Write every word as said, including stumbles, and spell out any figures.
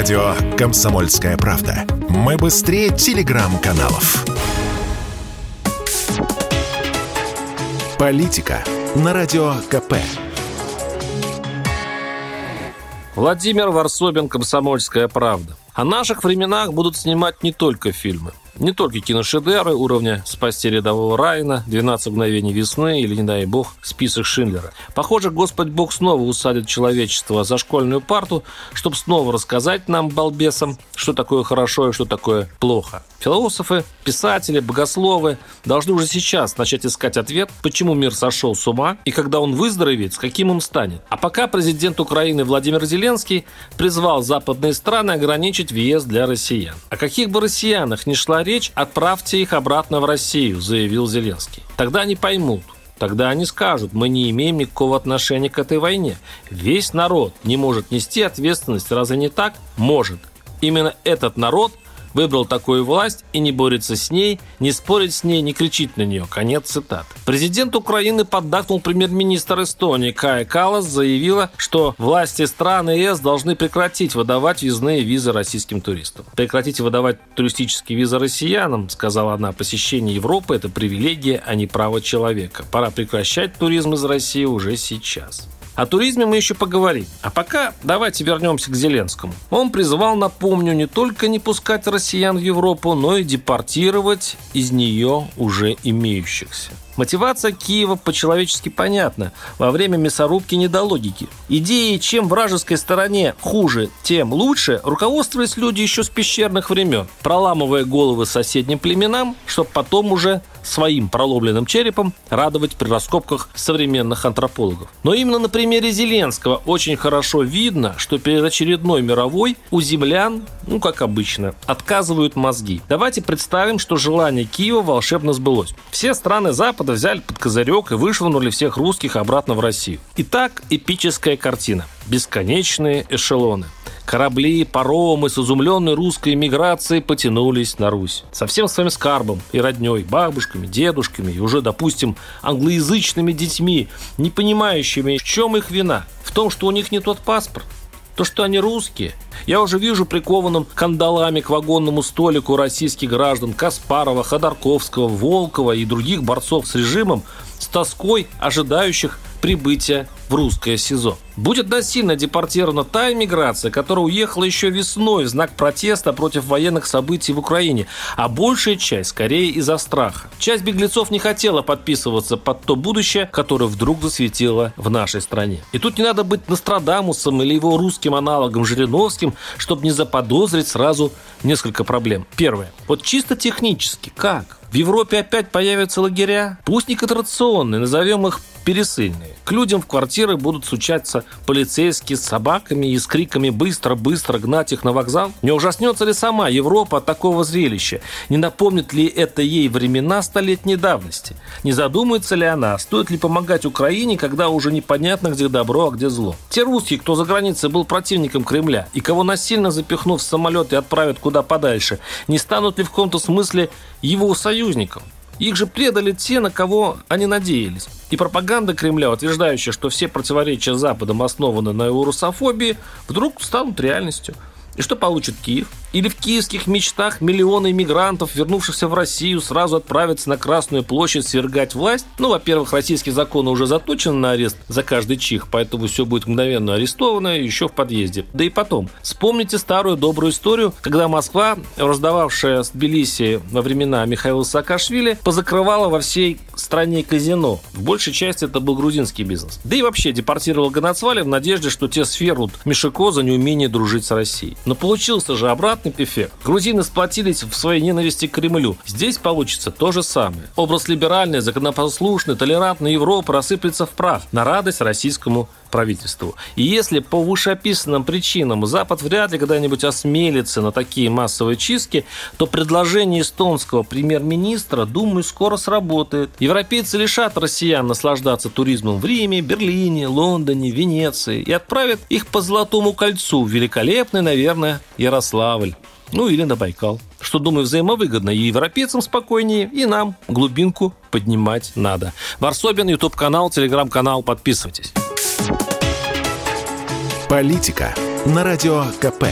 Радио «Комсомольская правда». Мы быстрее телеграм-каналов. Политика на Радио КП. Владимир Ворсобин, «Комсомольская правда». О наших временах будут снимать не только фильмы, не только киношедевры уровня «Спасти рядового Райана», «двенадцать мгновений весны» или, не дай бог, «Список Шиндлера». Похоже, Господь Бог снова усадит человечество за школьную парту, чтобы снова рассказать нам, балбесам, что такое хорошо и что такое плохо. Философы, писатели, богословы должны уже сейчас начать искать ответ, почему мир сошел с ума и когда он выздоровеет, с каким он станет. А пока президент Украины Владимир Зеленский призвал западные страны ограничить въезд для россиян. О каких бы россиянах ни шла речь, Речь, отправьте их обратно в Россию, заявил Зеленский. Тогда они поймут, тогда они скажут, мы не имеем никакого отношения к этой войне. Весь народ не может нести ответственность, разве не так? Может. Именно этот народ выбрал такую власть и не борется с ней, не спорит с ней, не кричит на нее. Конец цитат. Президент Украины поддакнул премьер-министр Эстонии Кая Калас, заявила, что власти стран ЕС должны прекратить выдавать въездные визы российским туристам. Прекратите выдавать туристические визы россиянам, сказала она. Посещение Европы – это привилегия, а не право человека. Пора прекращать туризм из России уже сейчас. О туризме мы еще поговорим. А пока давайте вернемся к Зеленскому. Он призвал, напомню, не только не пускать россиян в Европу, но и депортировать из нее уже имеющихся. Мотивация Киева по-человечески понятна. Во время мясорубки не до логики. Идеи, чем вражеской стороне хуже, тем лучше, руководствовались люди еще с пещерных времен, проламывая головы соседним племенам, чтобы потом уже своим проломленным черепом радовать при раскопках современных антропологов. Но именно на примере Зеленского очень хорошо видно, что перед очередной мировой у землян, ну как обычно, отказывают мозги. Давайте представим, что желание Киева волшебно сбылось. Все страны Запада взяли под козырек и вышвырнули всех русских обратно в Россию. Итак, эпическая картина. Бесконечные эшелоны. Корабли, паромы с изумленной русской миграцией потянулись на Русь. Со всем своим скарбом и родней, бабушками, дедушками и уже, допустим, англоязычными детьми, не понимающими, в чем их вина. В том, что у них не тот паспорт. То, что они русские. Я уже вижу прикованным кандалами к вагонному столику российских граждан Каспарова, Ходорковского, Волкова и других борцов с режимом с тоской, ожидающих прибытия в русское СИЗО. Будет насильно депортирована та эмиграция, которая уехала еще весной в знак протеста против военных событий в Украине, а большая часть скорее из-за страха. Часть беглецов не хотела подписываться под то будущее, которое вдруг засветило в нашей стране. И тут не надо быть Нострадамусом или его русским аналогом Жириновским, чтобы не заподозрить сразу несколько проблем. Первое. Вот чисто технически, как? В Европе опять появятся лагеря, пусть не концентрационные, назовем их пересыльные. К людям в квартиры будут стучаться полицейские с собаками и с криками «быстро-быстро» гнать их на вокзал? Не ужаснется ли сама Европа от такого зрелища? Не напомнит ли это ей времена столетней давности? Не задумается ли она, стоит ли помогать Украине, когда уже непонятно, где добро, а где зло? Те русские, кто за границей был противником Кремля и кого насильно запихнув в самолет и отправят куда подальше, не станут ли в каком-то смысле его союзником? Их же предали те, на кого они надеялись. И пропаганда Кремля, утверждающая, что все противоречия с Западом основаны на его русофобии, вдруг станут реальностью. И что получит Киев? Или в киевских мечтах миллионы иммигрантов, вернувшихся в Россию, сразу отправятся на Красную площадь свергать власть? Ну, во-первых, российские законы уже заточены на арест за каждый чих, поэтому все будет мгновенно арестовано еще в подъезде. Да и потом. Вспомните старую добрую историю, когда Москва, раздававшая с Тбилиси во времена Михаила Саакашвили, позакрывала во всей стране казино. В большей части это был грузинский бизнес. Да и вообще депортировала Ганадсвале в надежде, что те свергнут Мишико за неумение дружить с Россией. Но получился же обратный эффект. Грузины сплотились в своей ненависти к Кремлю. Здесь получится то же самое. Образ либеральной, законопослушной, толерантной Европы рассыплется в прах на радость российскому правительству. И если по вышеописанным причинам Запад вряд ли когда-нибудь осмелится на такие массовые чистки, то предложение эстонского премьер-министра, думаю, скоро сработает. Европейцы лишат россиян наслаждаться туризмом в Риме, Берлине, Лондоне, Венеции и отправят их по Золотому кольцу в великолепный, наверное, Ярославль. Ну или на Байкал. Что, думаю, взаимовыгодно. И европейцам спокойнее, и нам глубинку поднимать надо. Ворсобин, YouTube-канал, Telegram-канал. Подписывайтесь. Политика на Радио КП.